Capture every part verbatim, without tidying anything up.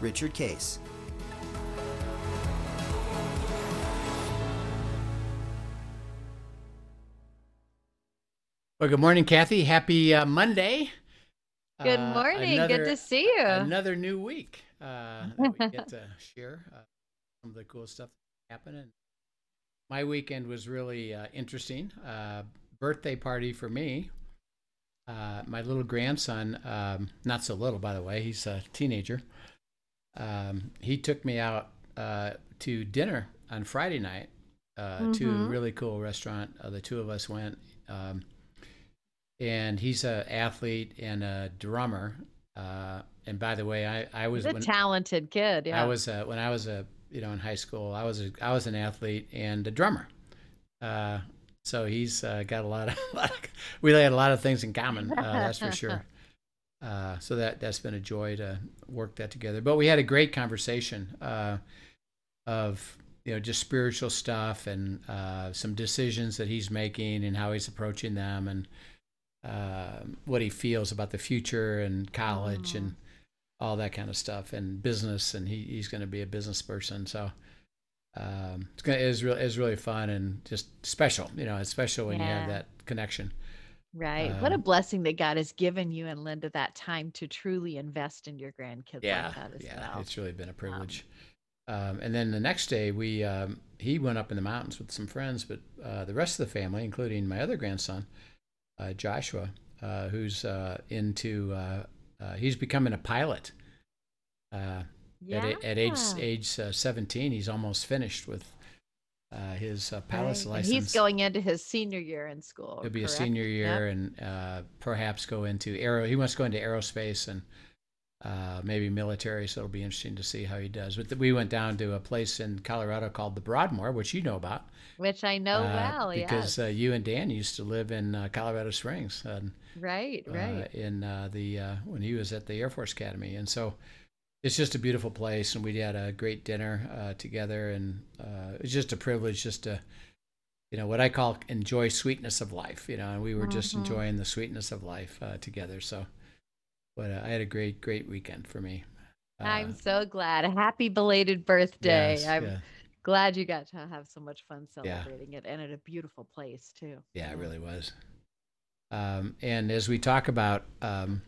Richard Case. Well, good morning, Kathy. Happy uh, Monday. Good morning. Uh, another, good to see you. Another new week uh, that we get to share uh, some of the cool stuff that's happening. My weekend was really uh, interesting. Uh, birthday party for me. Uh, my little grandson, um, not so little, by the way, he's a teenager. Um, he took me out uh, to dinner on Friday night uh, mm-hmm. to a really cool restaurant. Uh, the two of us went, um, and he's an athlete and a drummer. Uh, and by the way, I, I was he's a when, talented kid. Yeah. I was uh, when I was a you know in high school, I was a, I was an athlete and a drummer. Uh, So he's uh, got a lot of, a lot of, we had a lot of things in common, uh, that's for sure. Uh, so that, that's been a joy to work that together. But we had a great conversation uh, of, you know, just spiritual stuff and uh, some decisions that he's making and how he's approaching them and uh, what he feels about the future and college oh. and all that kind of stuff and business. And he, he's going to be a business person, so. Um, it's gonna is really is really fun and just special, you know. It's special when yeah. you have that connection, right? Um, what a blessing that God has given you and Linda that time to truly invest in your grandkids. Yeah, like that as yeah, well. It's really been a privilege. Um, um, and then the next day, we um, he went up in the mountains with some friends, but uh, the rest of the family, including my other grandson, uh, Joshua, uh, who's uh, into uh, uh, he's becoming a pilot. Uh, Yeah. At, at age age uh, seventeen, he's almost finished with uh, his uh, pilot's right. license. And he's going into his senior year in school. It'll be correct? a senior year, yep. and uh, perhaps go into aero. He wants to go into aerospace and uh, maybe military. So it'll be interesting to see how he does. But the, we went down to a place in Colorado called the Broadmoor, which you know about, which I know uh, well, because yes. uh, you and Dan used to live in uh, Colorado Springs, uh, right, right, uh, in uh, the uh, when he was at the Air Force Academy, and so. It's just a beautiful place, and we had a great dinner uh, together, and uh, it's just a privilege just to, you know, what I call enjoy sweetness of life, you know, and we were mm-hmm. just enjoying the sweetness of life uh, together. So but uh, I had a great, great weekend for me. Uh, I'm so glad. A happy belated birthday. Yes, I'm yeah. glad you got to have so much fun celebrating yeah. it, and at a beautiful place, too. Yeah, it really was. Um, and as we talk about... Um,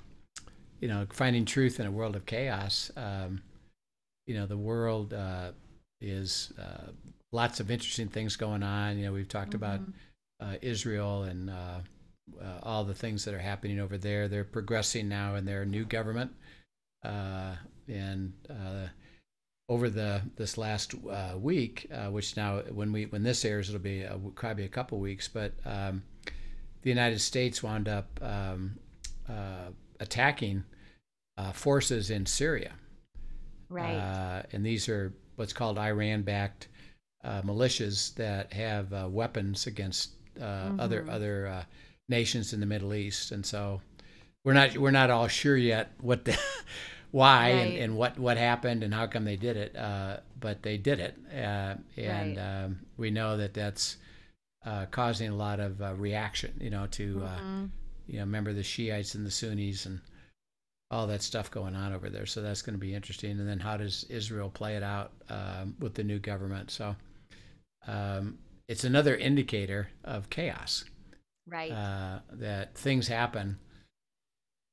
you know, finding truth in a world of chaos, um, you know, the world uh, is uh, lots of interesting things going on. You know, we've talked mm-hmm. about uh, Israel and uh, uh, all the things that are happening over there. They're progressing now in their new government. Uh, and uh, over the this last uh, week, uh, which now when we when this airs, it'll be a, probably a couple weeks, but um, the United States wound up um, uh, attacking uh, forces in Syria. Right. Uh, and these are what's called Iran-backed uh, militias that have uh, weapons against uh, mm-hmm. other other uh, nations in the Middle East. And so we're not we're not all sure yet what the why right. and, and what, what happened and how come they did it. Uh, but they did it. Uh, and right. um, we know that that's uh, causing a lot of uh, reaction, you know, to mm-hmm. uh, you know, remember the Shiites and the Sunnis and all that stuff going on over there. So that's going to be interesting. And then how does Israel play it out um, with the new government? So um, it's another indicator of chaos, right? Uh, that things happen,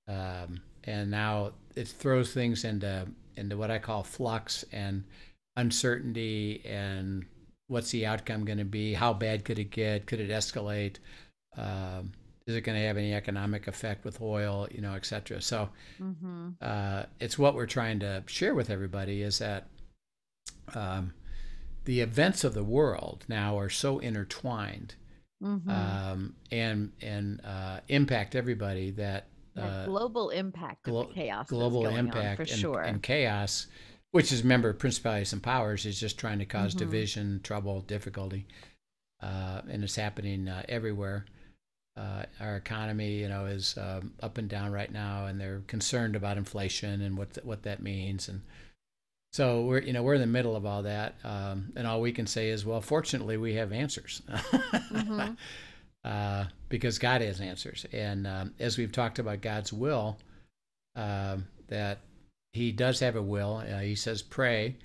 um, and now it throws things into into what I call flux and uncertainty. And what's the outcome going to be? How bad could it get? Could it escalate? Um, Is it going to have any economic effect with oil, you know, et cetera? So mm-hmm. uh, it's what we're trying to share with everybody is that um, the events of the world now are so intertwined mm-hmm. um, and and uh, impact everybody that uh, global impact, of glo- chaos, global impact, on, for and, sure. and chaos which is, remember, principalities and powers is just trying to cause mm-hmm. division, trouble, difficulty. Uh, and it's happening uh, everywhere. Uh, our economy, you know, is um, up and down right now, and they're concerned about inflation and what th- what that means. And so we're, you know, we're in the middle of all that, um, and all we can say is, well, fortunately, we have answers, mm-hmm. uh, because God has answers. And um, as we've talked about God's will, uh, that He does have a will. Uh, he says, "Pray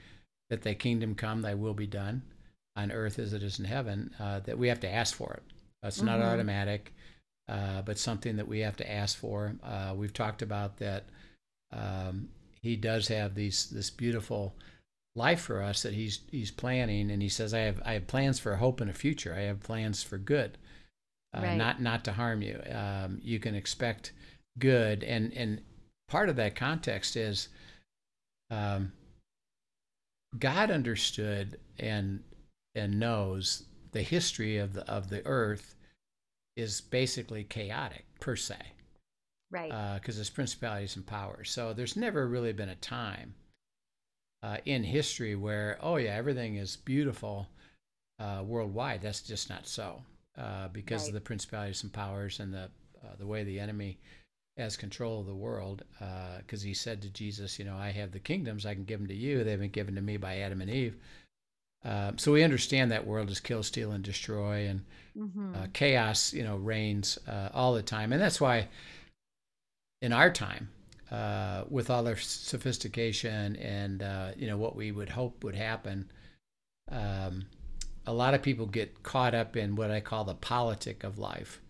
that Thy kingdom come, Thy will be done." On earth as it is in heaven, uh, that we have to ask for it. It's not mm-hmm. automatic, uh, but something that we have to ask for. Uh, we've talked about that um, he does have these this beautiful life for us that he's he's planning, and he says, I have I have plans for hope and a future. I have plans for good, uh, right. not not to harm you. Um, you can expect good, and, and part of that context is um, God understood and and knows the history of the of the earth is basically chaotic per se, right? Because uh, it's principalities and powers. So there's never really been a time uh, in history where oh yeah everything is beautiful uh, worldwide. That's just not so uh, because right. of the principalities and powers and the uh, the way the enemy has control of the world. Because uh, he said to Jesus, you know, I have the kingdoms. I can give them to you. They've been given to me by Adam and Eve. Uh, so we understand that world is kill, steal, and destroy, and mm-hmm. uh, chaos, you know, reigns uh, all the time. And that's why in our time, uh, with all our sophistication and, uh, you know, what we would hope would happen, um, a lot of people get caught up in what I call the politic of life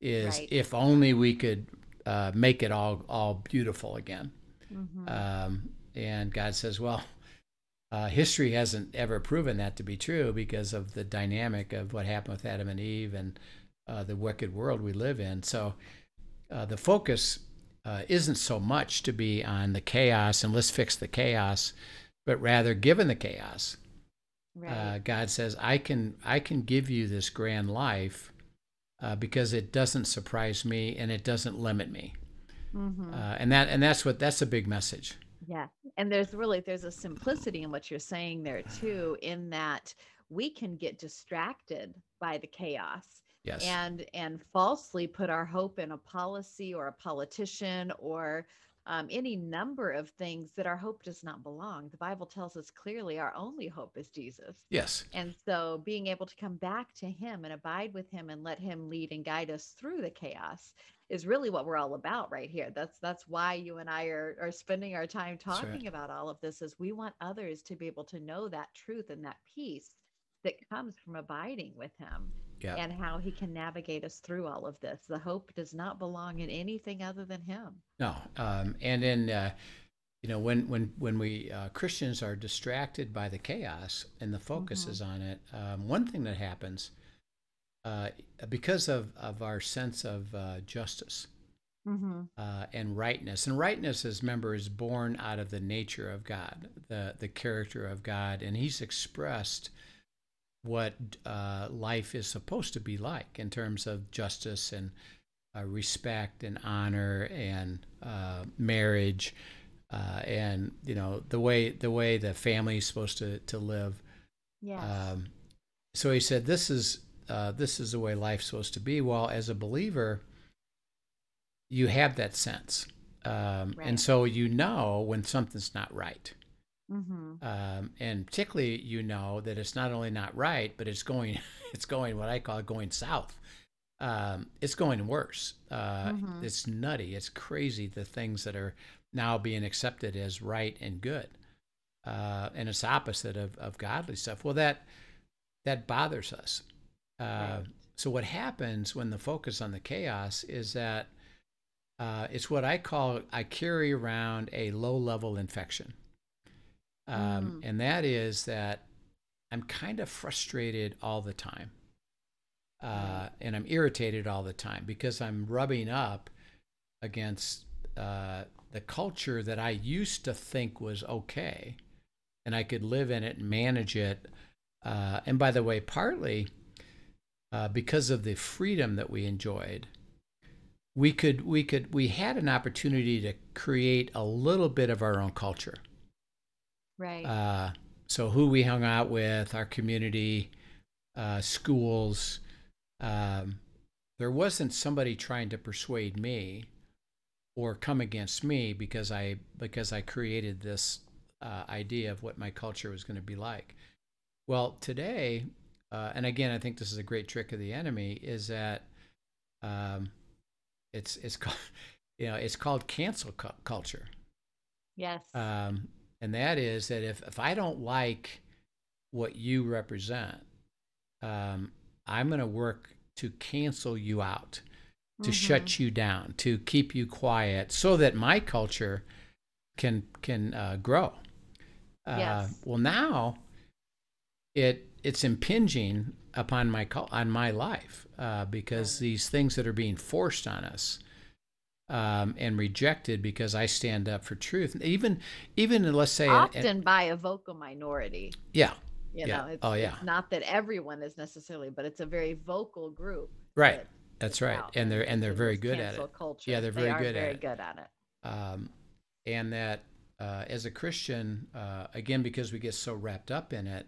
is right. if only we could uh, make it all, all beautiful again. Mm-hmm. Um, and God says, well, Uh, history hasn't ever proven that to be true because of the dynamic of what happened with Adam and Eve and uh, the wicked world we live in. So uh, the focus uh, isn't so much to be on the chaos and let's fix the chaos, but rather given the chaos, right. uh, God says, I can I can give you this grand life uh, because it doesn't surprise me and it doesn't limit me. Mm-hmm. Uh, and that and that's what that's a big message. Yeah. And there's really, there's a simplicity in what you're saying there too, in that we can get distracted by the chaos yes. and, and falsely put our hope in a policy or a politician or um, any number of things that our hope does not belong. The Bible tells us clearly our only hope is Jesus. Yes. And so being able to come back to him and abide with him and let him lead and guide us through the chaos is really what we're all about right here. That's that's why you and I are, are spending our time talking right. about all of this, is we want others to be able to know that truth and that peace that comes from abiding with him yeah. and how he can navigate us through all of this. The hope does not belong in anything other than him. No. Um, and then, uh, you know, when, when, when we uh, Christians are distracted by the chaos and the focus mm-hmm. is on it, um, one thing that happens Uh, because of, of our sense of uh, justice mm-hmm. uh, and rightness. And rightness, as remember, is born out of the nature of God, the, the character of God. And he's expressed what uh, life is supposed to be like in terms of justice and uh, respect and honor and uh, marriage uh, and, you know, the way the way the family is supposed to, to live. Yes. Um, so he said, this is... Uh, this is the way life's supposed to be. Well, as a believer, you have that sense. Um, right. And so you know when something's not right. Mm-hmm. Um, and particularly, you know that it's not only not right, but it's going, it's going what I call going south. Um, it's going worse. Uh, mm-hmm. It's nutty. It's crazy, the things that are now being accepted as right and good. Uh, and it's opposite of, of godly stuff. Well, that that bothers us. Uh, right. So what happens when the focus on the chaos is that uh, it's what I call, I carry around a low-level infection. Um, mm. And that is that I'm kind of frustrated all the time. Uh, right. And I'm irritated all the time because I'm rubbing up against uh, the culture that I used to think was okay. And I could live in it and manage it. Uh, and by the way, partly... Uh, because of the freedom that we enjoyed, we could we could we had an opportunity to create a little bit of our own culture. Right. Uh, so who we hung out with, our community, uh, schools. Um, there wasn't somebody trying to persuade me or come against me because I because I created this uh, idea of what my culture was going to be like. Well, today, uh, and again, I think this is a great trick of the enemy, is that um, it's it's called, you know, it's called cancel cu- culture. Yes. Um, and that is that if, if I don't like what you represent, um, I'm going to work to cancel you out, to mm-hmm. shut you down, to keep you quiet so that my culture can can uh, grow. Uh, yes. Well, now it it's impinging upon my on my life uh, because yeah. these things that are being forced on us um, and rejected because I stand up for truth, even even let's say often an, an, by a vocal minority. Yeah. You yeah. know, it's, oh, yeah. it's not that everyone is necessarily, but it's a very vocal group. Right. That That's right. Out. And they're and they're very good at it. Culture. Yeah, they're very they good, at very good at it. Um, and that uh, as a Christian, uh, again, because we get so wrapped up in it,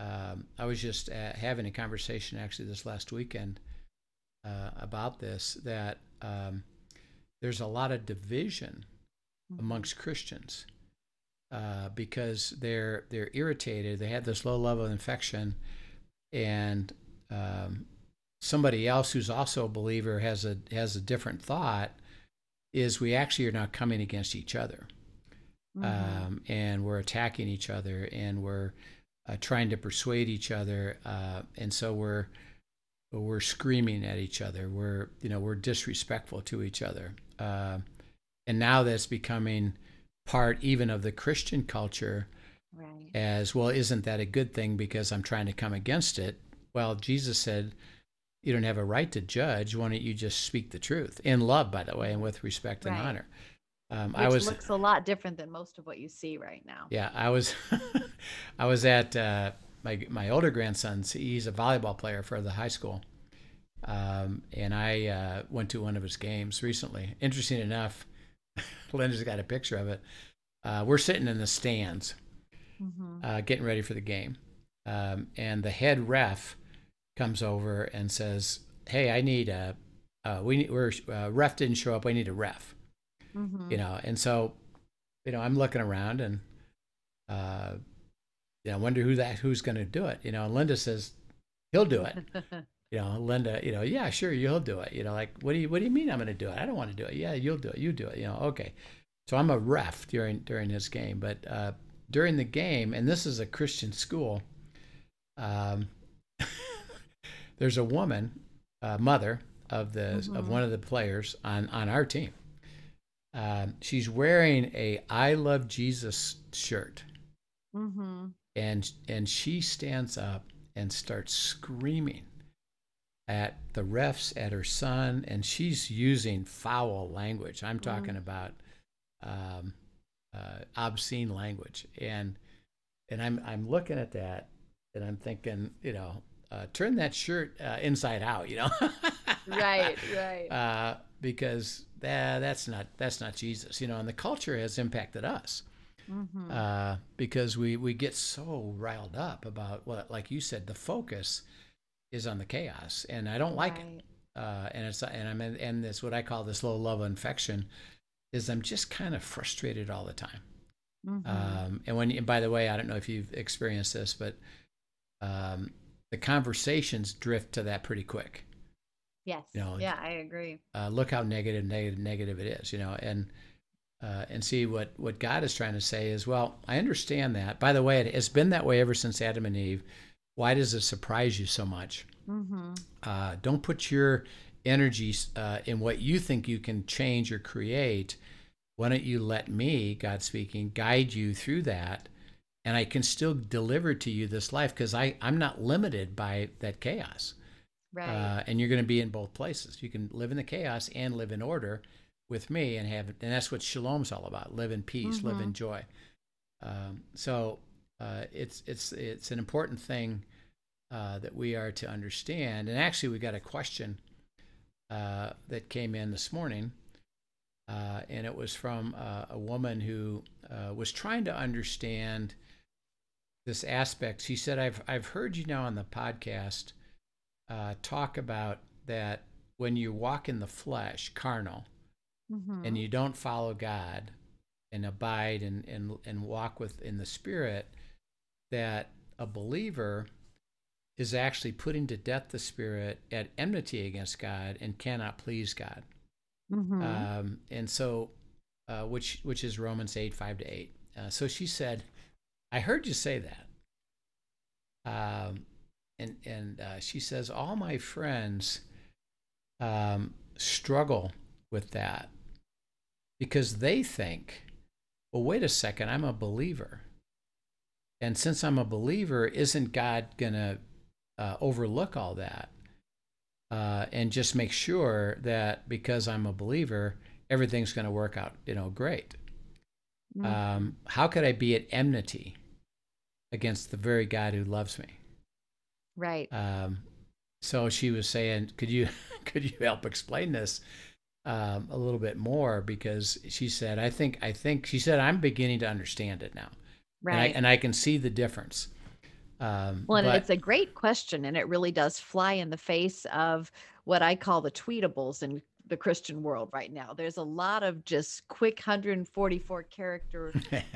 um, I was just uh, having a conversation actually this last weekend uh, about this, that um, there's a lot of division mm-hmm. amongst Christians. Uh, because they're they're irritated, they have this low level of infection, and um, somebody else who's also a believer has a has a different thought. Is we actually are now coming against each other, mm-hmm. um, and we're attacking each other, and we're uh, trying to persuade each other, uh, and so we're we're screaming at each other. We're you know we're disrespectful to each other, uh, and now that's becoming part even of the Christian culture right. as well. Isn't that a good thing because I'm trying to come against it? Well, Jesus said, you don't have a right to judge. Why don't you just speak the truth in love, by the way, and with respect right. and honor? Um, Which I was, looks a lot different than most of what you see right now. Yeah. I was, I was at, uh, my, my older grandson's, he's a volleyball player for the high school. Um, and I, uh, went to one of his games recently. Interesting enough, Linda's got a picture of it. Uh, we're sitting in the stands, mm-hmm. uh, getting ready for the game. Um, and the head ref comes over and says, hey, I need a, uh, we need, we're, uh, ref didn't show up. I need a ref, mm-hmm. you know? And so, you know, I'm looking around and, uh, you know, I wonder who that, who's going to do it. You know, and Linda says, he'll do it. You know, Linda, you know, yeah, sure, you'll do it. You know, like, what do you, what do you mean I'm going to do it? I don't want to do it. Yeah, you'll do it. You do it. You know, okay. So I'm a ref during, during this game, but uh, during the game, and this is a Christian school, um, there's a woman, uh, mother of the, mm-hmm. of one of the players on, on our team. Um, she's wearing a, I love Jesus shirt. Mm-hmm. And, and she stands up and starts screaming at the refs, at her son, and she's using foul language. I'm talking mm. about um, uh, obscene language, and and I'm I'm looking at that, and I'm thinking, you know, uh, turn that shirt uh, inside out, you know, right, right, uh, because that that's not that's not Jesus, you know, and the culture has impacted us mm-hmm. uh, because we we get so riled up about what, well, like you said, the focus is on the chaos, and I don't like right. it. Uh, and it's and I'm in, and this what I call this low level infection is I'm just kind of frustrated all the time. Mm-hmm. Um, and when and by the way, I don't know if you've experienced this, but um, the conversations drift to that pretty quick. Yes. You know, yeah, I agree. Uh, look how negative, negative, negative it is. You know, and uh, and see what what God is trying to say is, well, I understand that. By the way, it, it's been that way ever since Adam and Eve. Why does it surprise you so much? Mm-hmm. Uh, don't put your energy uh, in what you think you can change or create. Why don't you let me, God speaking, guide you through that, and I can still deliver to you this life because I'm not limited by that chaos. Right. Uh, and you're going to be in both places. You can live in the chaos and live in order with me, and have, and that's what Shalom's all about: live in peace, mm-hmm. live in joy. Um, so. Uh, it's it's it's an important thing uh, that we are to understand. And actually, we got a question uh, that came in this morning, uh, and it was from uh, a woman who uh, was trying to understand this aspect. He said, I've I've heard you now on the podcast uh, talk about that when you walk in the flesh, carnal, mm-hmm. and you don't follow God and abide and, and, and walk with in the Spirit, that a believer is actually putting to death the Spirit at enmity against God and cannot please God. Mm-hmm. Um, and so, uh, which which is Romans eight, five to eight. Uh, so she said, I heard you say that. Um, and and uh, she says, all my friends um, struggle with that because they think, well, wait a second, I'm a believer. And since I'm a believer, isn't God going to uh, overlook all that uh, and just make sure that because I'm a believer, everything's going to work out, you know, great? Mm-hmm. Um, how could I be at enmity against the very God who loves me? Right. Um, so she was saying, could you could you help explain this um, a little bit more? Because she said, I think I think she said, I'm beginning to understand it now. Right. And I, and I can see the difference. Um, well, and but, it's a great question, and it really does fly in the face of what I call the tweetables in the Christian world right now. There's a lot of just quick one hundred forty-four character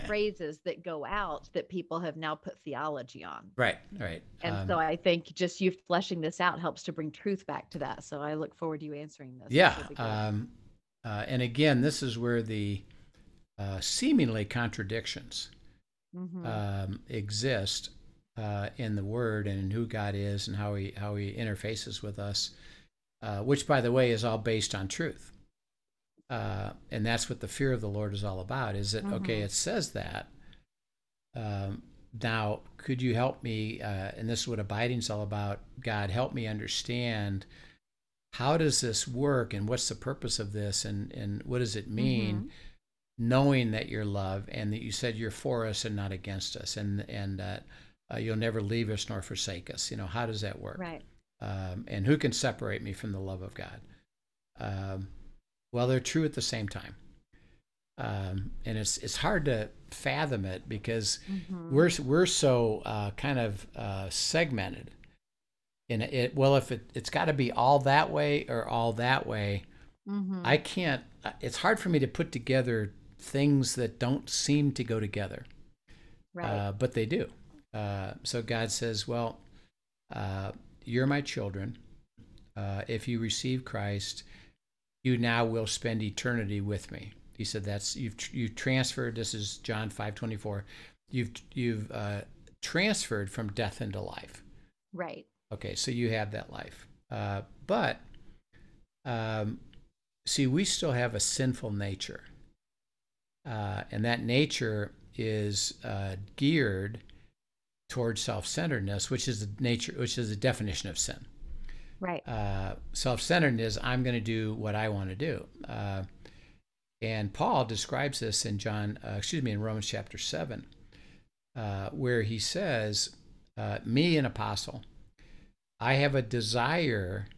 phrases that go out that people have now put theology on. Right, right. And um, so I think just you fleshing this out helps to bring truth back to that. So I look forward to you answering this. Yeah. Um, uh, and again, this is where the uh, seemingly contradictions Mm-hmm. Um, exist uh, in the Word and in who God is and how He how He interfaces with us, uh, which, by the way, is all based on truth. Uh, and that's what the fear of the Lord is all about. Is that mm-hmm. okay? It says that. Um, now, could you help me? Uh, and this is what abiding is all about. God, help me understand, how does this work, and what's the purpose of this, and and what does it mean? Mm-hmm. Knowing that you're love and that you said you're for us and not against us, and and that uh, you'll never leave us nor forsake us. You know, how does that work? Right. Um, and who can separate me from the love of God? Um, well, they're true at the same time. Um, and it's it's hard to fathom it because mm-hmm. we're we're so uh, kind of uh, segmented. In it, well, if it, it's got to be all that way or all that way, mm-hmm. I can't. It's hard for me to put together things that don't seem to go together, right. uh, but they do. Uh, so God says, well, uh, you're my children. Uh, if you receive Christ, you now will spend eternity with me. He said, that's you've you've transferred. This is John five twenty-four. You've you've uh, transferred from death into life. Right. Okay. So you have that life, uh, but. Um, See, we still have a sinful nature, uh, and that nature is uh, geared towards self-centeredness, which is the nature, which is the definition of sin. Right. Uh, self-centeredness is I'm going to do what I want to do, uh, and Paul describes this in John, uh, excuse me, in Romans chapter seven, uh, where he says, uh, "Me, an apostle, I have a desire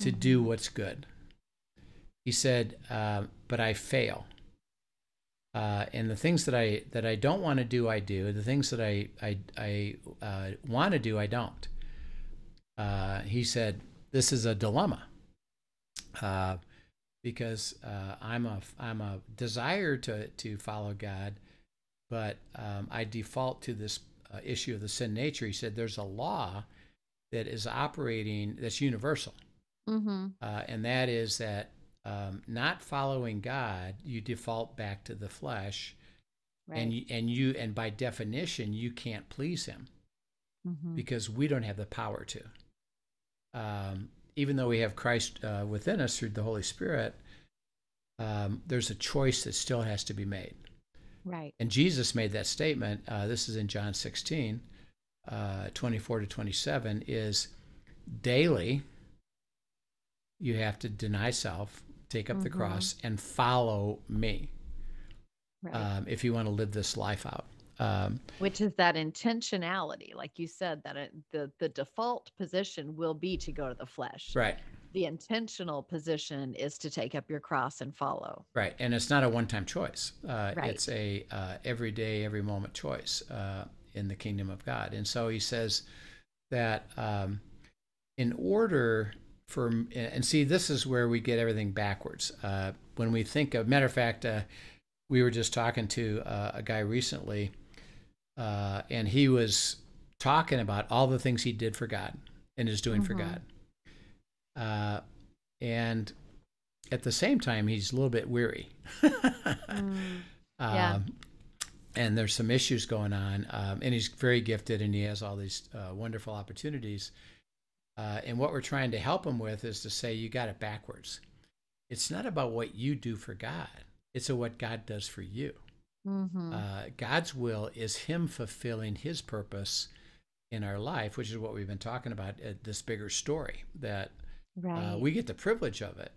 to mm-hmm. do what's good." He said, uh, but I fail. Uh, and the things that I that I don't want to do, I do. The things that I, I, I uh, want to do, I don't. Uh, he said, this is a dilemma uh, because uh, I'm a, I'm a desire to, to follow God, but um, I default to this uh, issue of the sin nature. He said, there's a law that is operating that's universal. Mm-hmm. Uh, and that is that Um, not following God, you default back to the flesh, right. and you, and you and by definition you can't please Him mm-hmm. because we don't have the power to. Um, even though we have Christ uh, within us through the Holy Spirit, um, there's a choice that still has to be made. Right. And Jesus made that statement. Uh, this is in John sixteen, uh, twenty-four to twenty-seven. Is daily you have to deny self. Take up mm-hmm. the cross and follow me right. um, if you want to live this life out. Um, Which is that intentionality, like you said, that it, the the default position will be to go to the flesh. Right. the intentional position is to take up your cross and follow. Right. And it's not a one-time choice. Uh, right. It's a uh, every day, every moment choice uh, in the kingdom of God. And so he says that um, in order for, and see, this is where we get everything backwards. Uh, when we think of, matter of fact, uh, we were just talking to uh, a guy recently, uh, and he was talking about all the things he did for God and is doing mm-hmm. for God. Uh, and at the same time, he's a little bit weary. mm, yeah. um, and there's some issues going on, um, and he's very gifted and he has all these uh, wonderful opportunities. Uh, and what we're trying to help him with is to say, you got it backwards. It's not about what you do for God. It's what God does for you. Mm-hmm. Uh, God's will is him fulfilling his purpose in our life, which is what we've been talking about at this bigger story that Right. Uh, we get the privilege of it,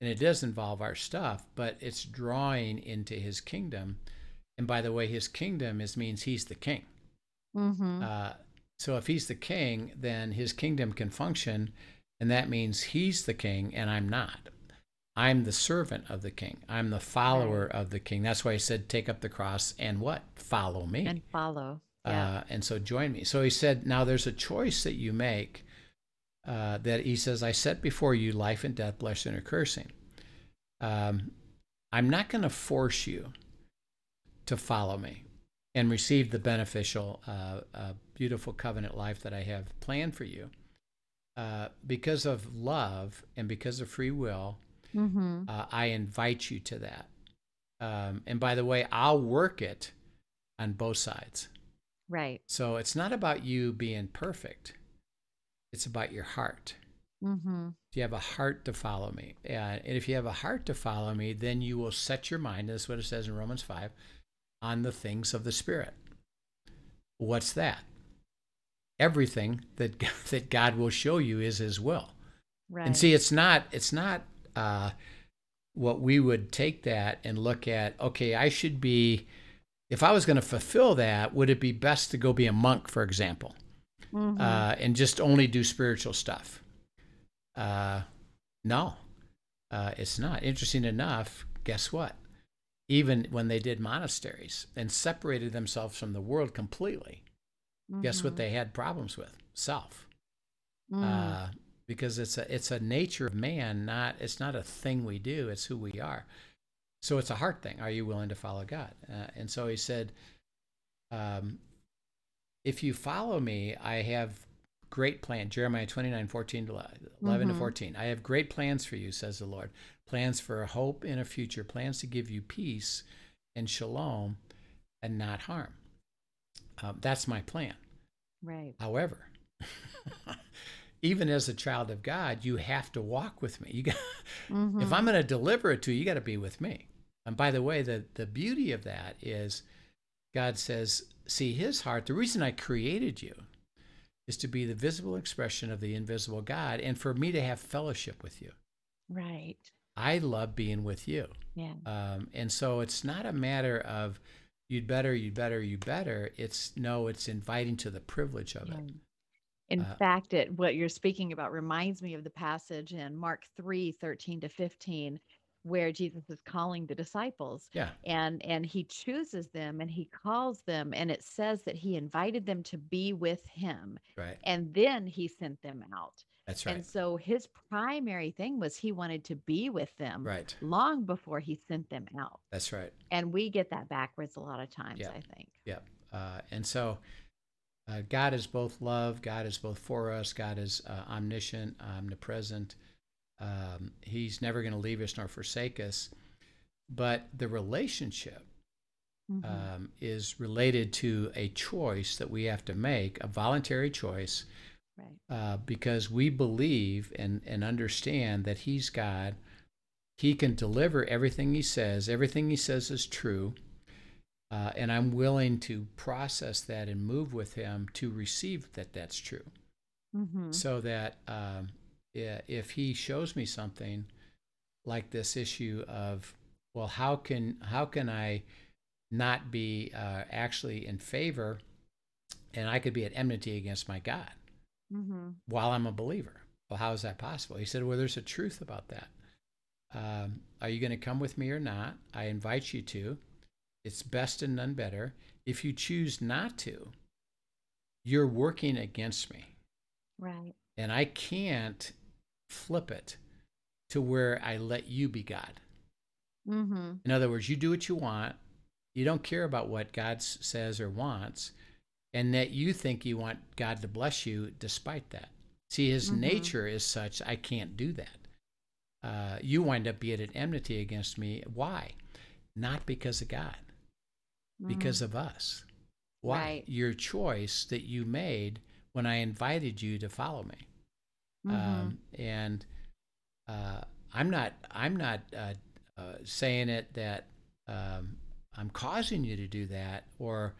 and it does involve our stuff, but it's drawing into his kingdom. And by the way, his kingdom is means he's the king. Mm-hmm. Uh, so if he's the king, then his kingdom can function, and that means he's the king, and I'm not. I'm the servant of the king. I'm the follower right. of the king. That's why he said, take up the cross and what? Follow me. And follow. Yeah. Uh, and so join me. So he said, now there's a choice that you make. Uh, that he says, I set before you life and death, blessing or cursing. Um, I'm not going to force you to follow me and receive the beneficial, uh, uh, beautiful covenant life that I have planned for you. Uh, because of love and because of free will, mm-hmm. uh, I invite you to that. Um, and by the way, I'll work it on both sides. Right. So it's not about you being perfect. It's about your heart. Mm-hmm. Do you have a heart to follow me? Uh, and if you have a heart to follow me, then you will set your mind, that's what it says in Romans five, on the things of the Spirit. What's that? Everything that, that God will show you is his will. Right. And see, it's not, it's not uh, what we would take that and look at, okay, I should be, if I was going to fulfill that, would it be best to go be a monk, for example? Mm-hmm. Uh, and just only do spiritual stuff. Uh, no, uh, it's not. Interesting enough, guess what? Even when they did monasteries and separated themselves from the world completely, mm-hmm. guess what they had problems with? Self. Mm. Uh, because it's a, it's a nature of man, not, it's not a thing we do, it's who we are. So it's a heart thing. Are you willing to follow God? Uh, and so he said, um, if you follow me, I have great plans. Jeremiah twenty-nine, fourteen to eleven mm-hmm. to fourteen. I have great plans for you, says the Lord. Plans for hope and a future. Plans to give you peace and shalom and not harm. Um, that's my plan. Right. However, even as a child of God, you have to walk with me. You got, mm-hmm. if I'm going to deliver it to you, you got to be with me. And by the way, the, the beauty of that is God says, see, his heart, the reason I created you is to be the visible expression of the invisible God and for me to have fellowship with you. Right. I love being with you. Yeah. Um, and so it's not a matter of you'd better, you'd better, you better. It's no, it's inviting to the privilege of yeah. it. In uh, fact, it, what you're speaking about reminds me of the passage in Mark three, thirteen to fifteen, where Jesus is calling the disciples yeah. and, and he chooses them and he calls them. And it says that he invited them to be with him. Right. And then he sent them out. That's right. And so his primary thing was he wanted to be with them right. long before he sent them out. That's right. And we get that backwards a lot of times, yeah. I think. Yeah. Uh, and so uh, God is both love. God is both for us. God is uh, omniscient, omnipresent. Um, he's never going to leave us nor forsake us, but the relationship mm-hmm. um, is related to a choice that we have to make, a voluntary choice, right. uh, because we believe and, and understand that he's God. He can deliver everything he says. Everything he says is true, uh, and I'm willing to process that and move with him to receive that that's true, mm-hmm. so that... Um, Yeah, if he shows me something like this issue of, well, how can how can I not be uh, actually in favor, and I could be at enmity against my God mm-hmm. while I'm a believer? Well, how is that possible? He said, well, there's a truth about that. Um, are you going to come with me or not? I invite you to. It's best and none better. If you choose not to, you're working against me. Right. And I can't flip it to where I let you be God. Mm-hmm. In other words, you do what you want. You don't care about what God says or wants, and that you think you want God to bless you despite that. See, his mm-hmm. nature is such, I can't do that. Uh, you wind up being at enmity against me. Why? Not because of God, mm-hmm. because of us. Why? Right. Your choice that you made when I invited you to follow me. Mm-hmm. Um, and uh, I'm not, I'm not uh, uh, saying it that um, I'm causing you to do that, or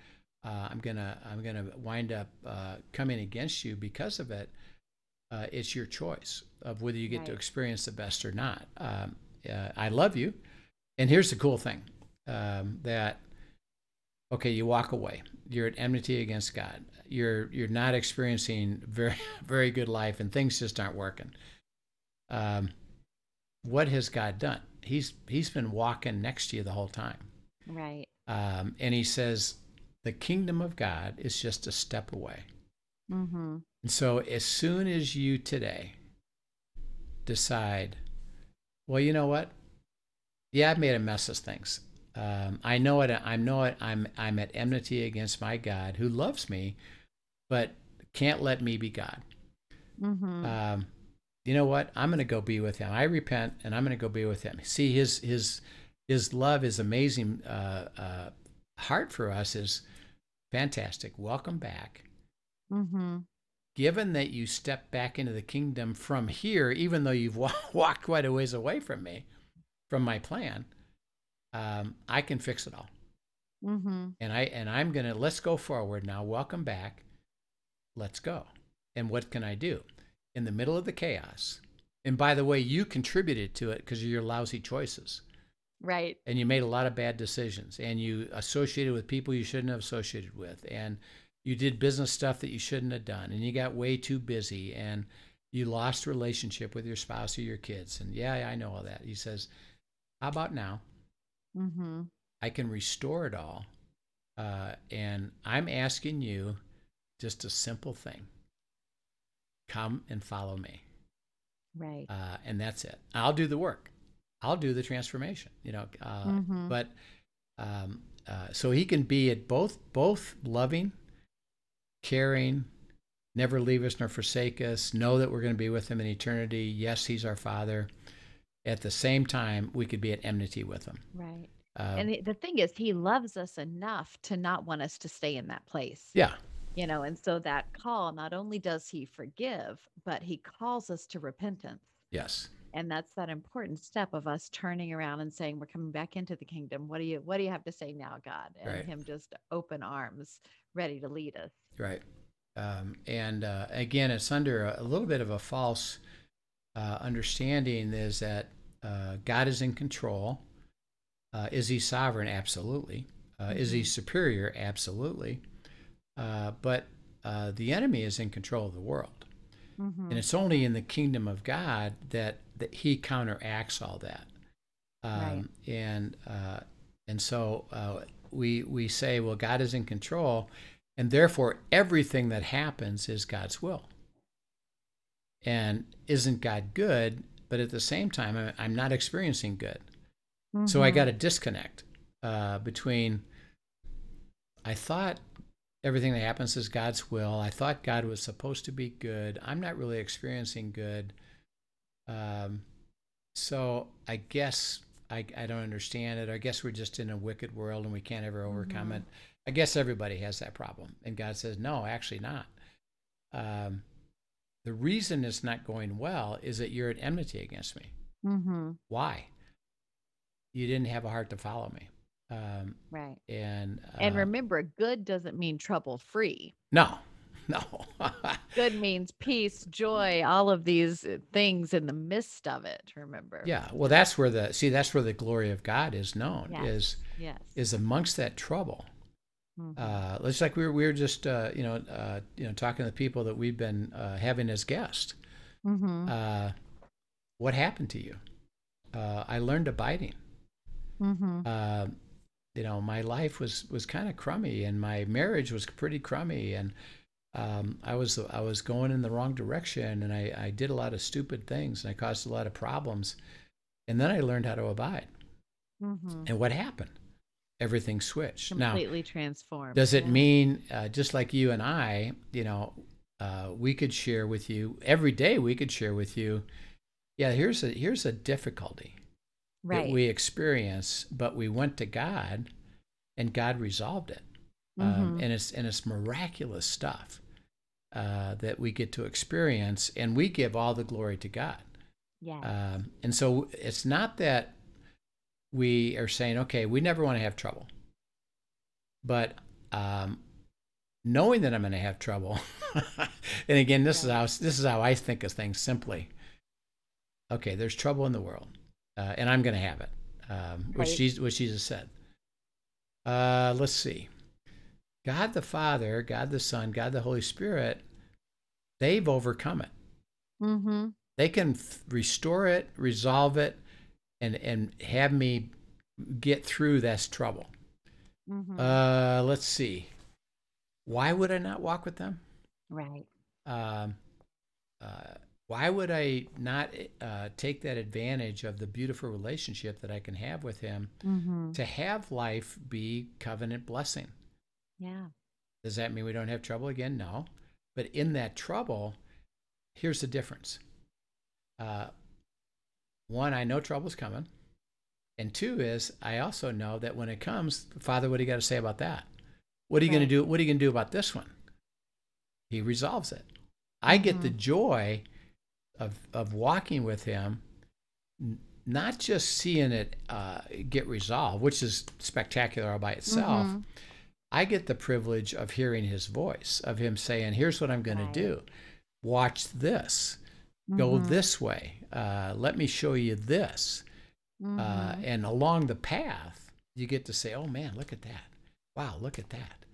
uh, I'm gonna I'm gonna wind up uh, coming against you because of it. Uh, it's your choice of whether you get right. to experience the best or not. Um, uh, I love you, and here's the cool thing: um, that okay, you walk away. You're at enmity against God. You're you're not experiencing very very good life, and things just aren't working. Um, what has God done? He's He's been walking next to you the whole time. Right. Um, and he says, the kingdom of God is just a step away. Mm-hmm. And so as soon as you today decide, well, you know what? Yeah, I've made a mess of things. Um, I know it. I know it. I'm, I'm at enmity against my God who loves me, but can't let me be God. Mm-hmm. Um, you know what? I'm going to go be with him. I repent, and I'm going to go be with him. See, his, his, His love, his amazing uh, uh, heart for us is fantastic. Welcome back. Mm-hmm. Given that you step back into the kingdom from here, even though you've wa- walked quite a ways away from me, from my plan, um, I can fix it all. Mm-hmm. And I and I'm gonna let's go forward now. Welcome back. Let's go. And what can I do in the middle of the chaos? And by the way, you contributed to it because of your lousy choices. Right. And you made a lot of bad decisions, and you associated with people you shouldn't have associated with, and you did business stuff that you shouldn't have done, and you got way too busy, and you lost relationship with your spouse or your kids. And yeah, I know all that. He says, how about now? Mm-hmm. I can restore it all. Uh, and I'm asking you just a simple thing. Come and follow me. Right. Uh, and that's it. I'll do the work. I'll do the transformation, you know, uh, mm-hmm. but, um, uh, so he can be at both, both loving, caring, never leave us nor forsake us, know that we're going to be with him in eternity. Yes, he's our Father. At the same time, we could be at enmity with him. Right. Um, and the, the thing is, he loves us enough to not want us to stay in that place. Yeah. You know, and so that call, not only does he forgive, but he calls us to repentance. Yes. And that's that important step of us turning around and saying, we're coming back into the kingdom. What do you, what do you have to say now, God? And right. him just open arms, ready to lead us. Right. Um, and uh, again, it's under a, a little bit of a false uh, understanding is that uh, God is in control. Uh, is he sovereign? Absolutely. Uh, mm-hmm. Is he superior? Absolutely. Uh, but uh, the enemy is in control of the world. Mm-hmm. And it's only in the kingdom of God that, that he counteracts all that. Um, right. And uh, and so uh, we we say, well, God is in control, and therefore everything that happens is God's will. And isn't God good? But at the same time, I'm not experiencing good. Mm-hmm. So I got a disconnect uh, between, I thought, everything that happens is God's will. I thought God was supposed to be good. I'm not really experiencing good. Um, so I guess I, I don't understand it. I guess we're just in a wicked world and we can't ever overcome mm-hmm. it. I guess everybody has that problem. And God says, no, actually not. Um, the reason it's not going well is that you're at enmity against me. Mm-hmm. Why? You didn't have a heart to follow me. Um, right. And uh, and remember, good doesn't mean trouble free. No, no. Good means peace, joy, all of these things in the midst of it. Remember. Yeah. Well, that's where the see that's where the glory of God is known. Yes. Is yes. is amongst that trouble. Mm-hmm. Uh, it's like we were we were just uh, you know uh, you know talking to the people that we've been uh, having as guests. Mm-hmm. Uh, what happened to you? Uh, I learned abiding. Mm-hmm. Uh, you know, my life was, was kind of crummy, and my marriage was pretty crummy, and um, I was I was going in the wrong direction, and I, I did a lot of stupid things, and I caused a lot of problems. And then I learned how to abide. Mm-hmm. And what happened? Everything switched. Completely now, transformed. Does it yeah. mean, uh, just like you and I, you know, uh, we could share with you, every day we could share with you, yeah, here's a here's a difficulty right. that we experience, but we went to God, and God resolved it, mm-hmm. um, and it's and it's miraculous stuff uh, that we get to experience, and we give all the glory to God. Yeah. Um, and so it's not that we are saying, okay, we never want to have trouble, but um, knowing that I'm going to have trouble, and again, this yeah. is how this is how I think of things simply. Okay, there's trouble in the world, uh, and I'm going to have it, um, right. which, Jesus, which Jesus said. Uh, let's see. God the Father, God the Son, God the Holy Spirit, they've overcome it. Mm-hmm. They can f- restore it, resolve it, and, and have me get through this trouble. Mm-hmm. Uh, let's see. Why would I not walk with them? Right. Um. Uh, Why would I not uh, take that advantage of the beautiful relationship that I can have with him mm-hmm. to have life be covenant blessing? Yeah. Does that mean we don't have trouble again? No. But in that trouble, here's the difference. Uh, one, I know trouble's coming. And two is, I also know that when it comes, Father, what do you got to say about that? What are you right. going to do? What are you going to do about this one? He resolves it. I get mm-hmm. the joy of of walking with him, not just seeing it uh, get resolved, which is spectacular all by itself. Mm-hmm. I get the privilege of hearing his voice, of him saying, here's what I'm going right. to do. Watch this. Mm-hmm. Go this way. Uh, let me show you this. Mm-hmm. Uh, and along the path, you get to say, oh, man, look at that. Wow, look at that.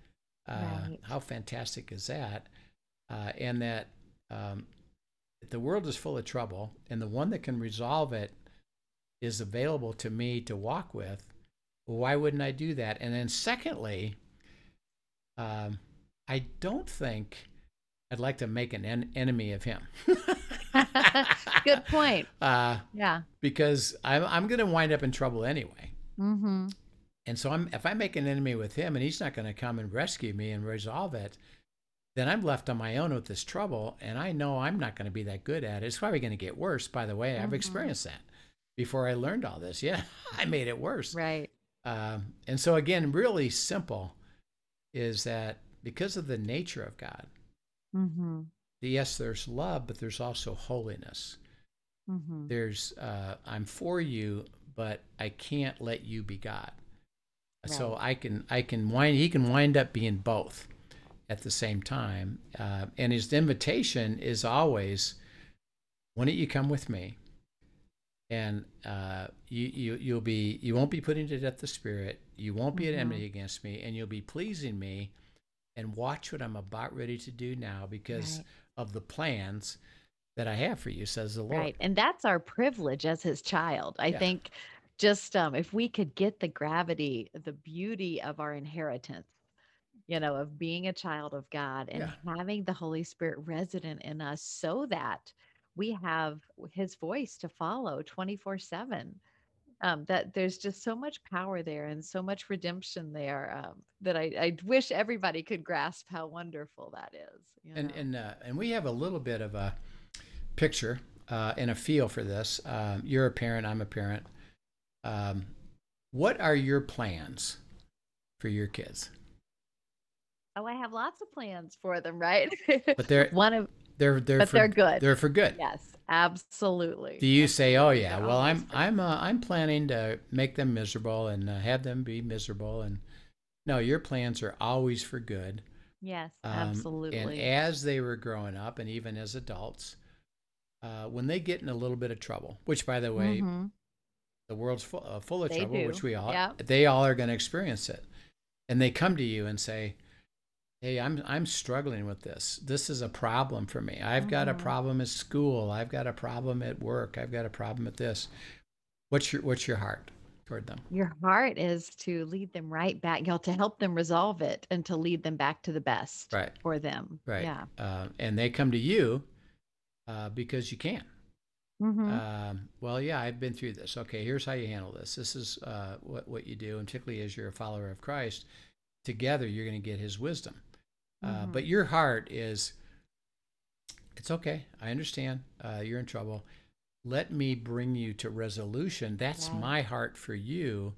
Uh, right. How fantastic is that? Uh, and that... Um, The world is full of trouble, and the one that can resolve it is available to me to walk with. Why wouldn't I do that? And then secondly, um, I don't think I'd like to make an en- enemy of him. Good point. Uh, yeah. Because I'm, I'm going to wind up in trouble anyway. Mm-hmm. And so I'm, if I make an enemy with him and he's not going to come and rescue me and resolve it, then I'm left on my own with this trouble, and I know I'm not going to be that good at it. It's probably going to get worse. By the way, mm-hmm. I've experienced that before I learned all this. Yeah, I made it worse. Right. Um, and so again, really simple is that because of the nature of God, mm-hmm. yes, there's love, but there's also holiness. Mm-hmm. There's, uh, I'm for you, but I can't let you be God. Right. So I can, I can wind, he can wind up being both at the same time. Uh, and his invitation is always, why don't you come with me? And uh, you, you, you'll be, you won't be putting to death the spirit. You won't be mm-hmm. an enemy against me, and you'll be pleasing me, and watch what I'm about ready to do now because right. of the plans that I have for you, says the Lord. Right. And that's our privilege as his child. I yeah. think just um, if we could get the gravity, the beauty of our inheritance, you know, of being a child of God and yeah. having the Holy Spirit resident in us so that we have his voice to follow twenty-four seven. Um, that there's just so much power there and so much redemption there um, that I, I wish everybody could grasp how wonderful that is. You know? And and, uh, and we have a little bit of a picture uh, and a feel for this. Uh, you're a parent, I'm a parent. Um, what are your plans for your kids? Oh, I have lots of plans for them, right? But they're one of they're they're but for, they're good. They're for good. Yes, absolutely. Do you absolutely. say, "Oh yeah, they're well, I'm I'm uh, I'm planning to make them miserable and uh, have them be miserable"? And no, your plans are always for good. Yes, um, absolutely. And as they were growing up, and even as adults, uh, when they get in a little bit of trouble, which, by the way, mm-hmm. the world's full, uh, full of they trouble, do. which we all yep. they all are going to experience it, and they come to you and say, hey, I'm I'm struggling with this. This is a problem for me. I've got a problem at school. I've got a problem at work. I've got a problem at this. What's your what's your heart toward them? Your heart is to lead them right back, y'all, to help them resolve it and to lead them back to the best right. for them. Right. Yeah. Uh, and they come to you uh, because you can. Mm-hmm. Um, well, yeah, I've been through this. Okay, here's how you handle this. This is uh, what, what you do, and particularly as you're a follower of Christ, together you're going to get his wisdom. Mm-hmm. Uh, but your heart is, it's okay, I understand, uh, you're in trouble. Let me bring you to resolution. That's yeah. my heart for you.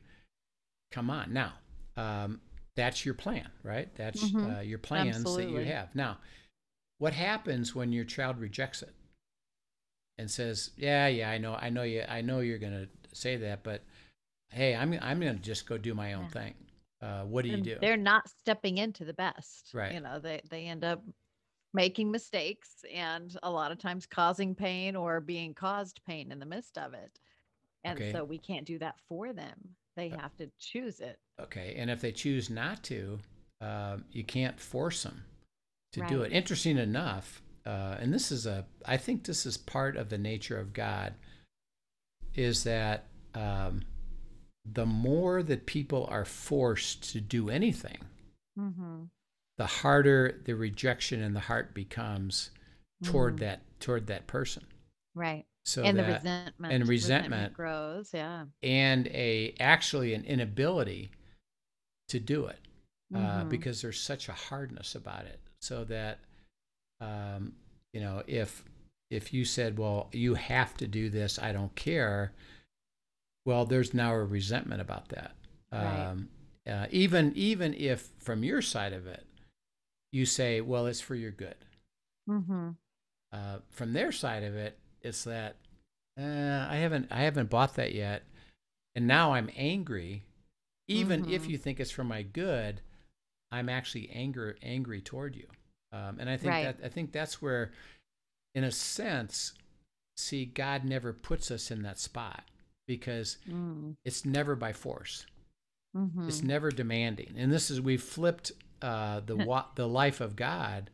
Come on. Now, um, that's your plan, right? That's mm-hmm. uh, your plans Absolutely. That you have. Now, what happens when your child rejects it? And says, yeah, yeah, I know, I know you, I know you're gonna say that, but hey, I'm, I'm gonna just go do my own yeah. thing. Uh, what do and you do? They're not stepping into the best, right? You know, they, they end up making mistakes and a lot of times causing pain or being caused pain in the midst of it. And okay. so we can't do that for them. They uh, have to choose it. Okay, and if they choose not to, uh, you can't force them to right. do it. Interesting enough. Uh, and this is a, I think this is part of the nature of God, is that um, the more that people are forced to do anything, mm-hmm. the harder the rejection in the heart becomes toward mm-hmm. that toward that person. Right. So and that, the resentment and resentment, resentment grows, yeah. And a actually an inability to do it mm-hmm. uh, because there's such a hardness about it, so that. Um, you know, if if you said, well, you have to do this, I don't care. Well, there's now a resentment about that. Right. Um, uh, even even if from your side of it, you say, well, it's for your good. Mm-hmm. Uh, from their side of it, it's that uh, I haven't I haven't bought that yet, and now I'm angry. Even mm-hmm. if you think it's for my good, I'm actually anger angry toward you. Um, and I think right. that I think that's where, in a sense, see, God never puts us in that spot because mm. it's never by force. Mm-hmm. It's never demanding. And this is we've flipped uh, the wa- the life of God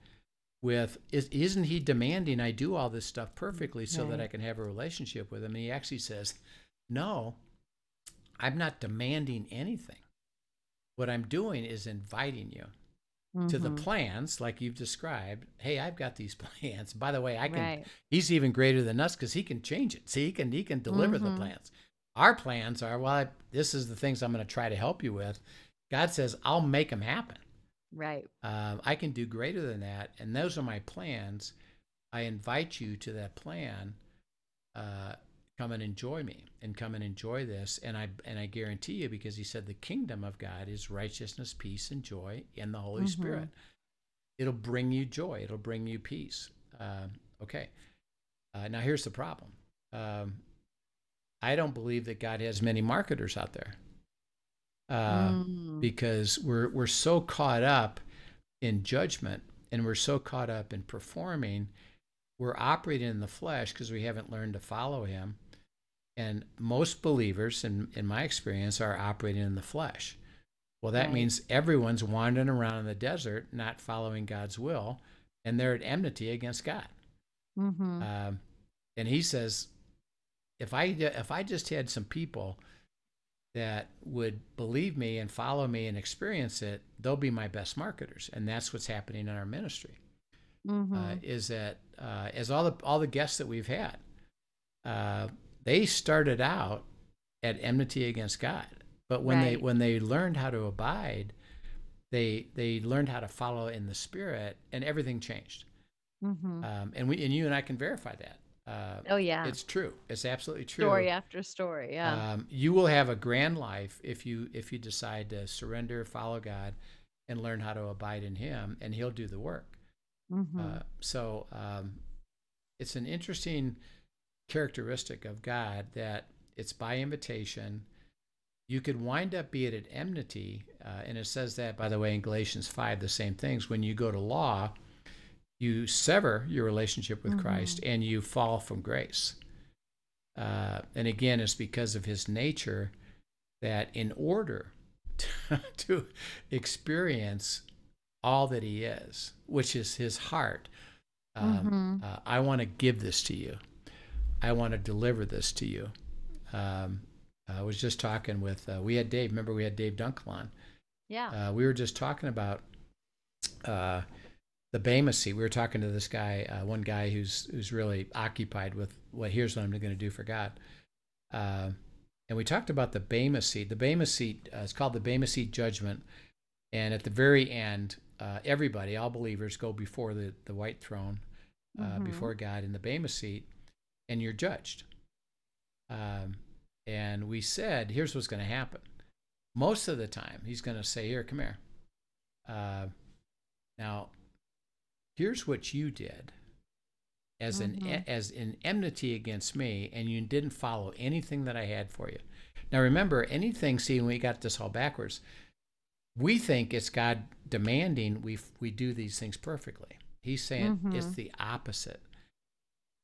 with is, isn't He demanding I do all this stuff perfectly so right. that I can have a relationship with Him? And He actually says, no, I'm not demanding anything. What I'm doing is inviting you. Mm-hmm. To the plans, like you've described. Hey, I've got these plans. By the way, I can. Right. He's even greater than us because he can change it. See, he can he can deliver mm-hmm. the plans. Our plans are well. I, this is the things I'm going to try to help you with. God says I'll make them happen. Right. Uh, I can do greater than that, and those are my plans. I invite you to that plan. Uh, come and enjoy me, and come and enjoy this. And I and I guarantee you, because he said the kingdom of God is righteousness, peace, and joy in the Holy mm-hmm. Spirit. It'll bring you joy. It'll bring you peace. Um, okay. Uh, now here's the problem. Um, I don't believe that God has many marketers out there uh, mm. because we're we're so caught up in judgment and we're so caught up in performing. We're operating in the flesh because we haven't learned to follow him. And most believers, in, in my experience, are operating in the flesh. Well, that right. means everyone's wandering around in the desert, not following God's will, and they're at enmity against God. Mm-hmm. Um, and he says, if I if I just had some people that would believe me and follow me and experience it, they'll be my best marketers. And that's what's happening in our ministry, mm-hmm. uh, is that uh, as all the all the guests that we've had, uh, they started out at enmity against God, but when right. they when they learned how to abide, they they learned how to follow in the Spirit, and everything changed. Mm-hmm. Um, and we and you and I can verify that. Uh, oh yeah, it's true. It's absolutely true. Story after story. Yeah. Um, you will have a grand life if you if you decide to surrender, follow God, and learn how to abide in Him, and He'll do the work. Mm-hmm. Uh, so um, it's an interesting characteristic of God that it's by invitation. You could wind up being at enmity, uh, and it says that, by the way, in Galatians five, the same things. When you go to law, you sever your relationship with mm-hmm. Christ, and you fall from grace. Uh, and again, it's because of his nature that in order to, to experience all that he is, which is his heart. Um, mm-hmm. uh, I want to give this to you. I want to deliver this to you. Um, I was just talking with, uh, we had Dave, remember we had Dave Dunkel on. Yeah. Uh, we were just talking about uh, the Bema seat. We were talking to this guy, uh, one guy who's who's really occupied with, well, here's what I'm going to do for God. Uh, and we talked about the Bema seat. The Bema seat, uh, it's called the Bema seat judgment. And at the very end, uh, everybody, all believers, go before the, the white throne, uh, mm-hmm. before God in the Bema seat, and you're judged. Um, and we said, here's what's going to happen. Most of the time, he's going to say, here, come here. Uh, now, here's what you did as mm-hmm. an as an enmity against me, and you didn't follow anything that I had for you. Now, remember, anything, see, we got this all backwards. We think it's God demanding we we do these things perfectly. He's saying mm-hmm. it's the opposite.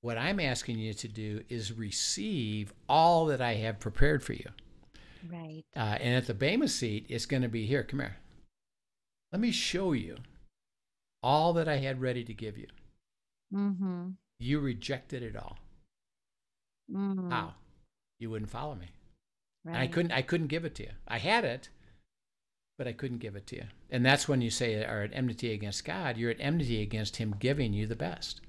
What I'm asking you to do is receive all that I have prepared for you. Right. Uh, and at the Bema seat, it's going to be here. Come here. Let me show you all that I had ready to give you. Mm-hmm. You rejected it all. Mm-hmm. How? You wouldn't follow me. Right. And I couldn't. I couldn't give it to you. I had it, but I couldn't give it to you. And that's when you say are at enmity against God, you're at enmity against him giving you the best.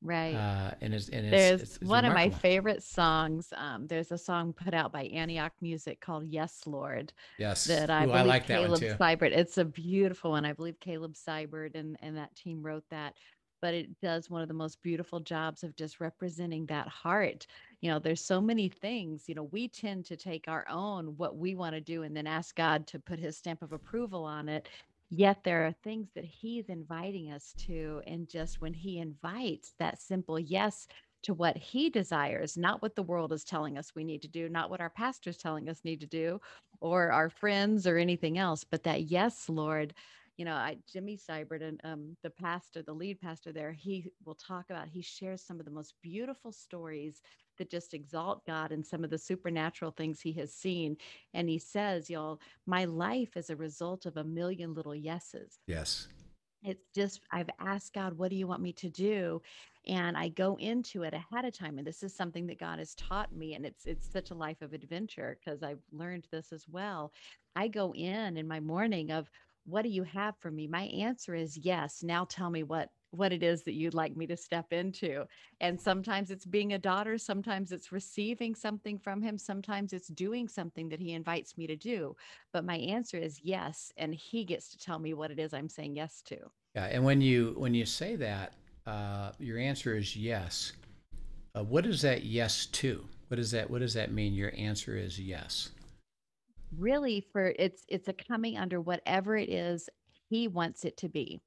Right. Uh, and it's, and it's, there's it's, it's one remarkable. Of my favorite songs. Um, there's a song put out by Antioch Music called Yes, Lord. Yes. That I, Ooh, I like that Caleb one too. Seybert. It's a beautiful one. I believe Caleb Seybert and, and that team wrote that. But it does one of the most beautiful jobs of just representing that heart. You know, there's so many things, you know, we tend to take our own, what we want to do, and then ask God to put his stamp of approval on it. Yet there are things that he's inviting us to. And just when he invites that simple yes to what he desires, not what the world is telling us we need to do, not what our pastor's telling us need to do, or our friends or anything else, but that yes, Lord. You know, I, Jimmy Seibert and um, the pastor, the lead pastor there, he will talk about, he shares some of the most beautiful stories that just exalt God and some of the supernatural things he has seen. And he says, y'all, my life is a result of a million little yeses. Yes. It's just, I've asked God, what do you want me to do? And I go into it ahead of time. And this is something that God has taught me. And it's it's such a life of adventure because I've learned this as well. I go in in my morning of, what do you have for me? My answer is yes. Now tell me what, what it is that you'd like me to step into. And sometimes it's being a daughter. Sometimes it's receiving something from him. Sometimes it's doing something that he invites me to do. But my answer is yes. And he gets to tell me what it is I'm saying yes to. Yeah. And when you, when you say that, uh, your answer is yes. Uh, what is that yes to? What is that? What does that mean? Your answer is yes. Really, for it's it's a coming under whatever it is he wants it to be.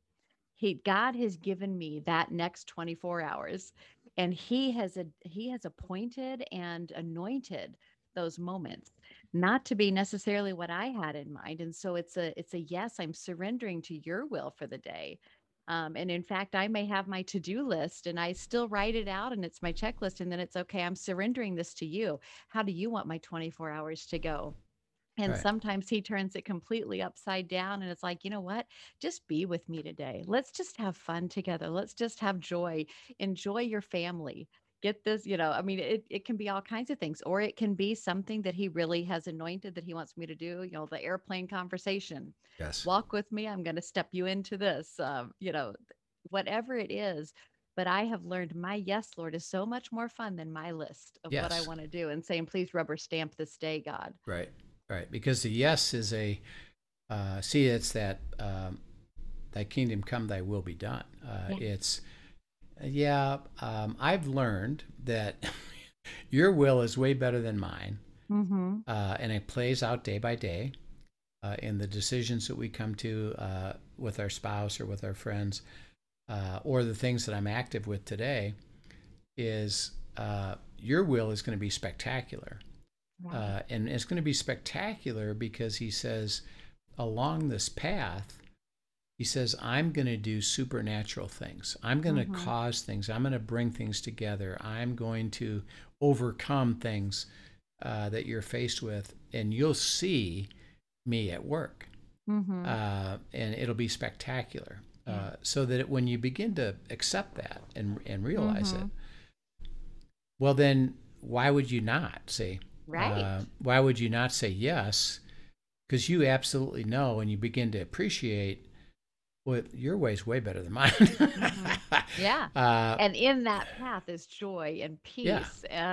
He God has given me that next twenty-four hours, and he has a he has appointed and anointed those moments, not to be necessarily what I had in mind. And so it's a it's a yes, I'm surrendering to your will for the day. Um, and in fact, I may have my to-do list and I still write it out and it's my checklist, and then it's okay, I'm surrendering this to you. How do you want my twenty-four hours to go? And right. Sometimes he turns it completely upside down, and it's like, you know what? Just be with me today. Let's just have fun together. Let's just have joy. Enjoy your family. Get this, you know, I mean, it, it can be all kinds of things, or it can be something that he really has anointed that he wants me to do. You know, the airplane conversation. Yes. Walk with me. I'm going to step you into this, um, you know, whatever it is. But I have learned my yes, Lord, is so much more fun than my list of yes. what I want to do, and saying, please rubber stamp this day, God. Right. Right, because the yes is a uh, see. It's that um, thy kingdom come, thy will be done. Uh, yeah. It's yeah. Um, I've learned that your will is way better than mine, mm-hmm. uh, and it plays out day by day uh, in the decisions that we come to uh, with our spouse or with our friends, uh, or the things that I'm active with today. Is uh, your will is going to be spectacular. Uh, and it's going to be spectacular because he says, along this path, he says, I'm going to do supernatural things. I'm going mm-hmm. to cause things. I'm going to bring things together. I'm going to overcome things uh, that you're faced with, and you'll see me at work. mm-hmm. uh, and it'll be spectacular. Uh, so that it, when you begin to accept that and and realize mm-hmm. it, well, then why would you not say, right? Uh, why would you not say yes? Because you absolutely know, and you begin to appreciate, well, your way is way better than mine. mm-hmm. Yeah. Uh, and in that path is joy and peace yeah.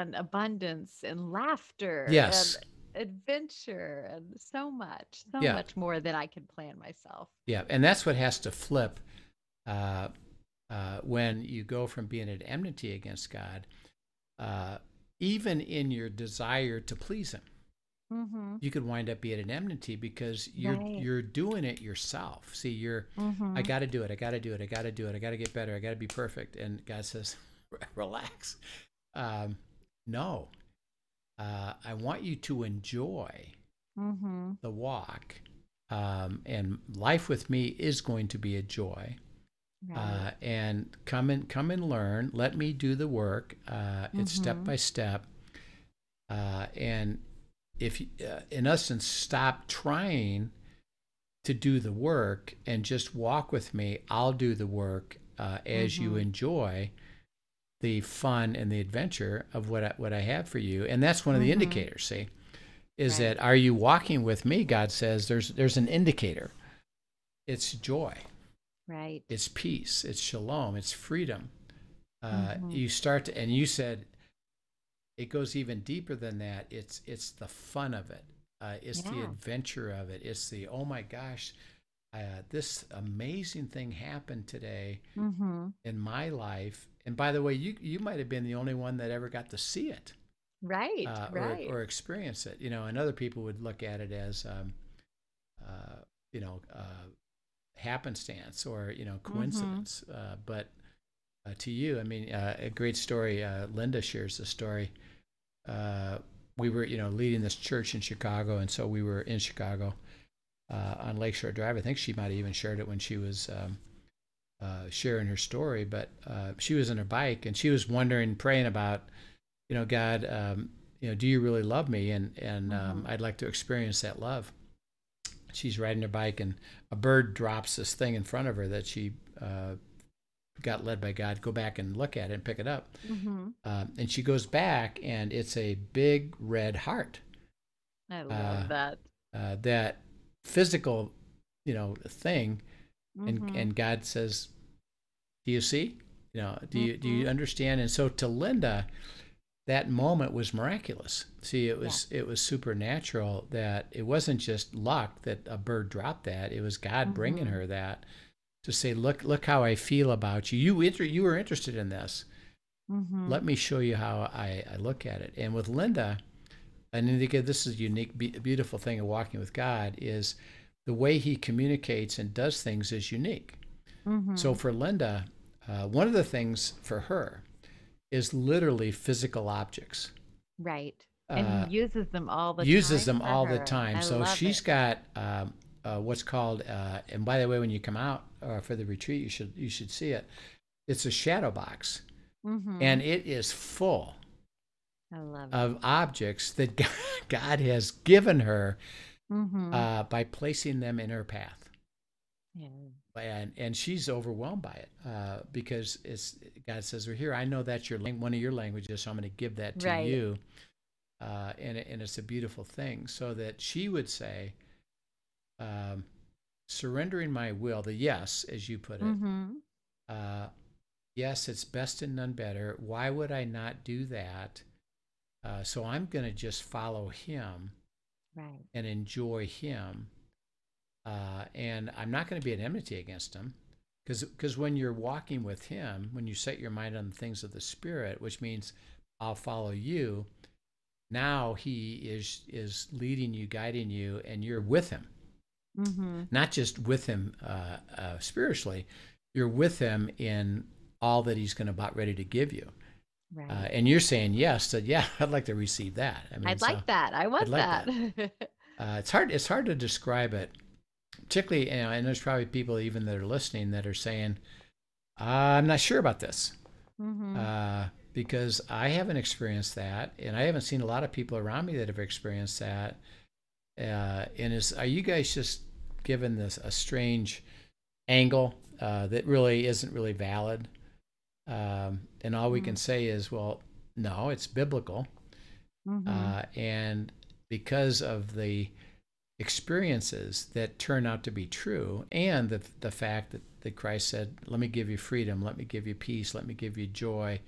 and abundance and laughter. Yes. And adventure and so much, so yeah. much more than I can plan myself. Yeah. And that's what has to flip uh, uh, when you go from being at enmity against God, uh, even in your desire to please him. Mm-hmm. You could wind up being at enmity because you're right. you're doing it yourself. See, you're mm-hmm. I got to do it. I got to do it. I got to do it. I got to get better. I got to be perfect. And God says, relax. Um, no. Uh, I want you to enjoy mm-hmm. the walk, um, and life with me is going to be a joy. Right. Uh, and come and come and learn. Let me do the work. Uh, mm-hmm. It's step by step. Uh, and if, uh, in essence, stop trying to do the work and just walk with me. I'll do the work uh, as mm-hmm. you enjoy the fun and the adventure of what I, what I have for you. And that's one of the mm-hmm. indicators, see, is right. that, are you walking with me? God says there's there's an indicator. It's joy. Right. It's peace. It's shalom. It's freedom. Uh, mm-hmm. You start to, and you said it goes even deeper than that. It's it's the fun of it. Uh, it's yeah. the adventure of it. It's the, oh my gosh, uh, this amazing thing happened today mm-hmm. in my life. And by the way, you you might have been the only one that ever got to see it, right? Uh, or, right. or experience it, you know. And other people would look at it as, um, uh, you know, uh, happenstance or you know coincidence. Mm-hmm. Uh, but uh, to you, I mean, uh, a great story. Uh, Linda shares the story. Uh, we were, you know, leading this church in Chicago, and so we were in Chicago uh, on Lakeshore Drive. I think she might have even shared it when she was. Um, Uh, sharing her story, but uh, she was on her bike and she was wondering, praying about, you know, God, um, you know, do you really love me? And and mm-hmm. um, I'd like to experience that love. She's riding her bike and a bird drops this thing in front of her that she uh, got led by God, go back and look at it and pick it up. Mm-hmm. Um, and she goes back and it's a big red heart. I love uh, that. Uh, that physical, you know, thing. And mm-hmm. and God says, do you see? You know, do you mm-hmm. do you understand? And so to Linda, that moment was miraculous. See, it was yeah. it was supernatural, that it wasn't just luck that a bird dropped that. It was God mm-hmm. bringing her that to say, look look how I feel about you. You inter- you were interested in this. Mm-hmm. Let me show you how I, I look at it. And with Linda, and again, this is a unique, be- beautiful thing of walking with God is. The way he communicates and does things is unique. Mm-hmm. So for Linda, uh, one of the things for her is literally physical objects. Right. And uh, he uses them all the uses time. Uses them all her. the time. I so she's it. got um, uh, what's called, uh, and by the way, when you come out uh, for the retreat, you should you should see it. It's a shadow box, mm-hmm. and it is full I love of it. objects that God has given her. Mm-hmm. Uh, by placing them in her path, yeah. and and she's overwhelmed by it uh, because it's God says we're here. I know that's your one of your languages, so I'm going to give that to right. you, uh, and and it's a beautiful thing. So that she would say, um, surrendering my will, the yes, as you put it, mm-hmm. uh, yes, it's best and none better. Why would I not do that? Uh, so I'm going to just follow him. Right. And enjoy him. Uh, and I'm not going to be at enmity against him. Because when you're walking with him, when you set your mind on the things of the Spirit, which means I'll follow you, now he is is leading you, guiding you, and you're with him. Mm-hmm. Not just with him uh, uh, spiritually, you're with him in all that he's going to about ready to give you. Right. Uh, and you're saying yes, so yeah, I'd like to receive that. I mean, I'd so, like that. I want like that. that. uh, it's hard. It's hard to describe it, particularly. You know, and there's probably people even that are listening that are saying, uh, "I'm not sure about this," mm-hmm. uh, because I haven't experienced that, and I haven't seen a lot of people around me that have experienced that. Uh, and is are you guys just given this a strange angle uh, that really isn't really valid. Um, and all we mm-hmm. can say is, well, no, it's biblical. Mm-hmm. Uh, and because of the experiences that turn out to be true, and the the fact that, that Christ said, let me give you freedom, let me give you peace, let me give you joy,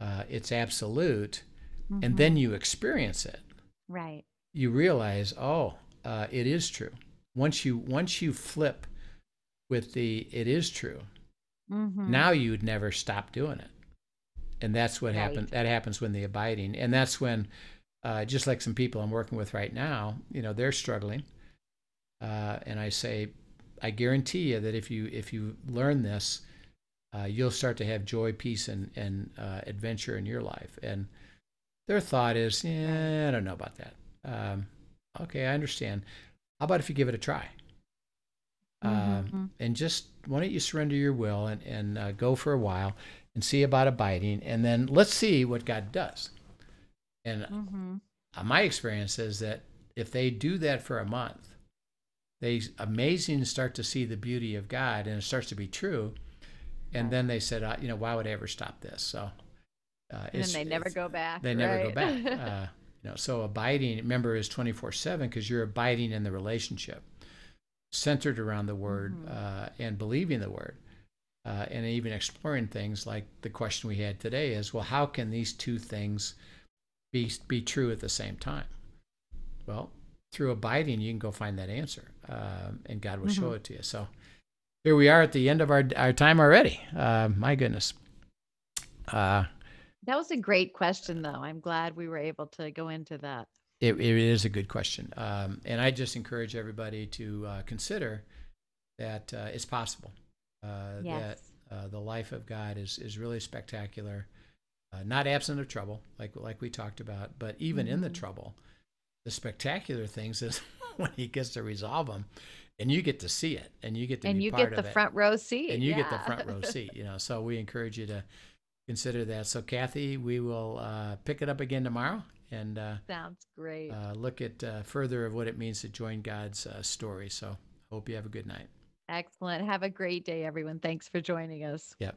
uh, it's absolute. Mm-hmm. And then you experience it. Right. You realize, oh, uh, it is true. Once you once you flip with the it is true, mm-hmm. now you'd never stop doing it. And that's what right. happens. That happens when the abiding, and that's when, uh, just like some people I'm working with right now, you know, they're struggling, uh, and I say, I guarantee you that if you if you learn this, uh, you'll start to have joy, peace, and and uh, adventure in your life. And their thought is, yeah, I don't know about that. Um, okay, I understand. How about if you give it a try? Mm-hmm. Um, and just why don't you surrender your will and and uh, go for a while and see about abiding, and then let's see what God does. And mm-hmm. my experience is that if they do that for a month, they amazing start to see the beauty of God, and it starts to be true. And right. then they said, uh, you know, why would I ever stop this? So uh, and it's, then they never go back. They right? never go back. Uh, you know, so abiding, remember, is twenty-four seven, because you're abiding in the relationship, centered around the Word mm-hmm. uh, and believing the Word. Uh, and even exploring things like the question we had today is, well, how can these two things be be true at the same time? Well, through abiding, you can go find that answer, um, and God will mm-hmm. show it to you. So here we are at the end of our our time already. Uh, my goodness. Uh, that was a great question, though. I'm glad we were able to go into that. It, it is a good question. Um, and I just encourage everybody to uh, consider that uh, it's possible. Uh, yes. That uh, the life of God is, is really spectacular, uh, not absent of trouble, like like we talked about, but even mm-hmm. in the trouble, the spectacular things is when He gets to resolve them, and you get to see it, and you get to and be part of it, and you get the front row seat, and you yeah. get the front row seat. You know, so we encourage you to consider that. So Kathy, we will uh, pick it up again tomorrow, and uh, sounds great. Uh, look at uh, further of what it means to join God's uh, story. So hope you have a good night. Excellent. Have a great day, everyone. Thanks for joining us. Yep.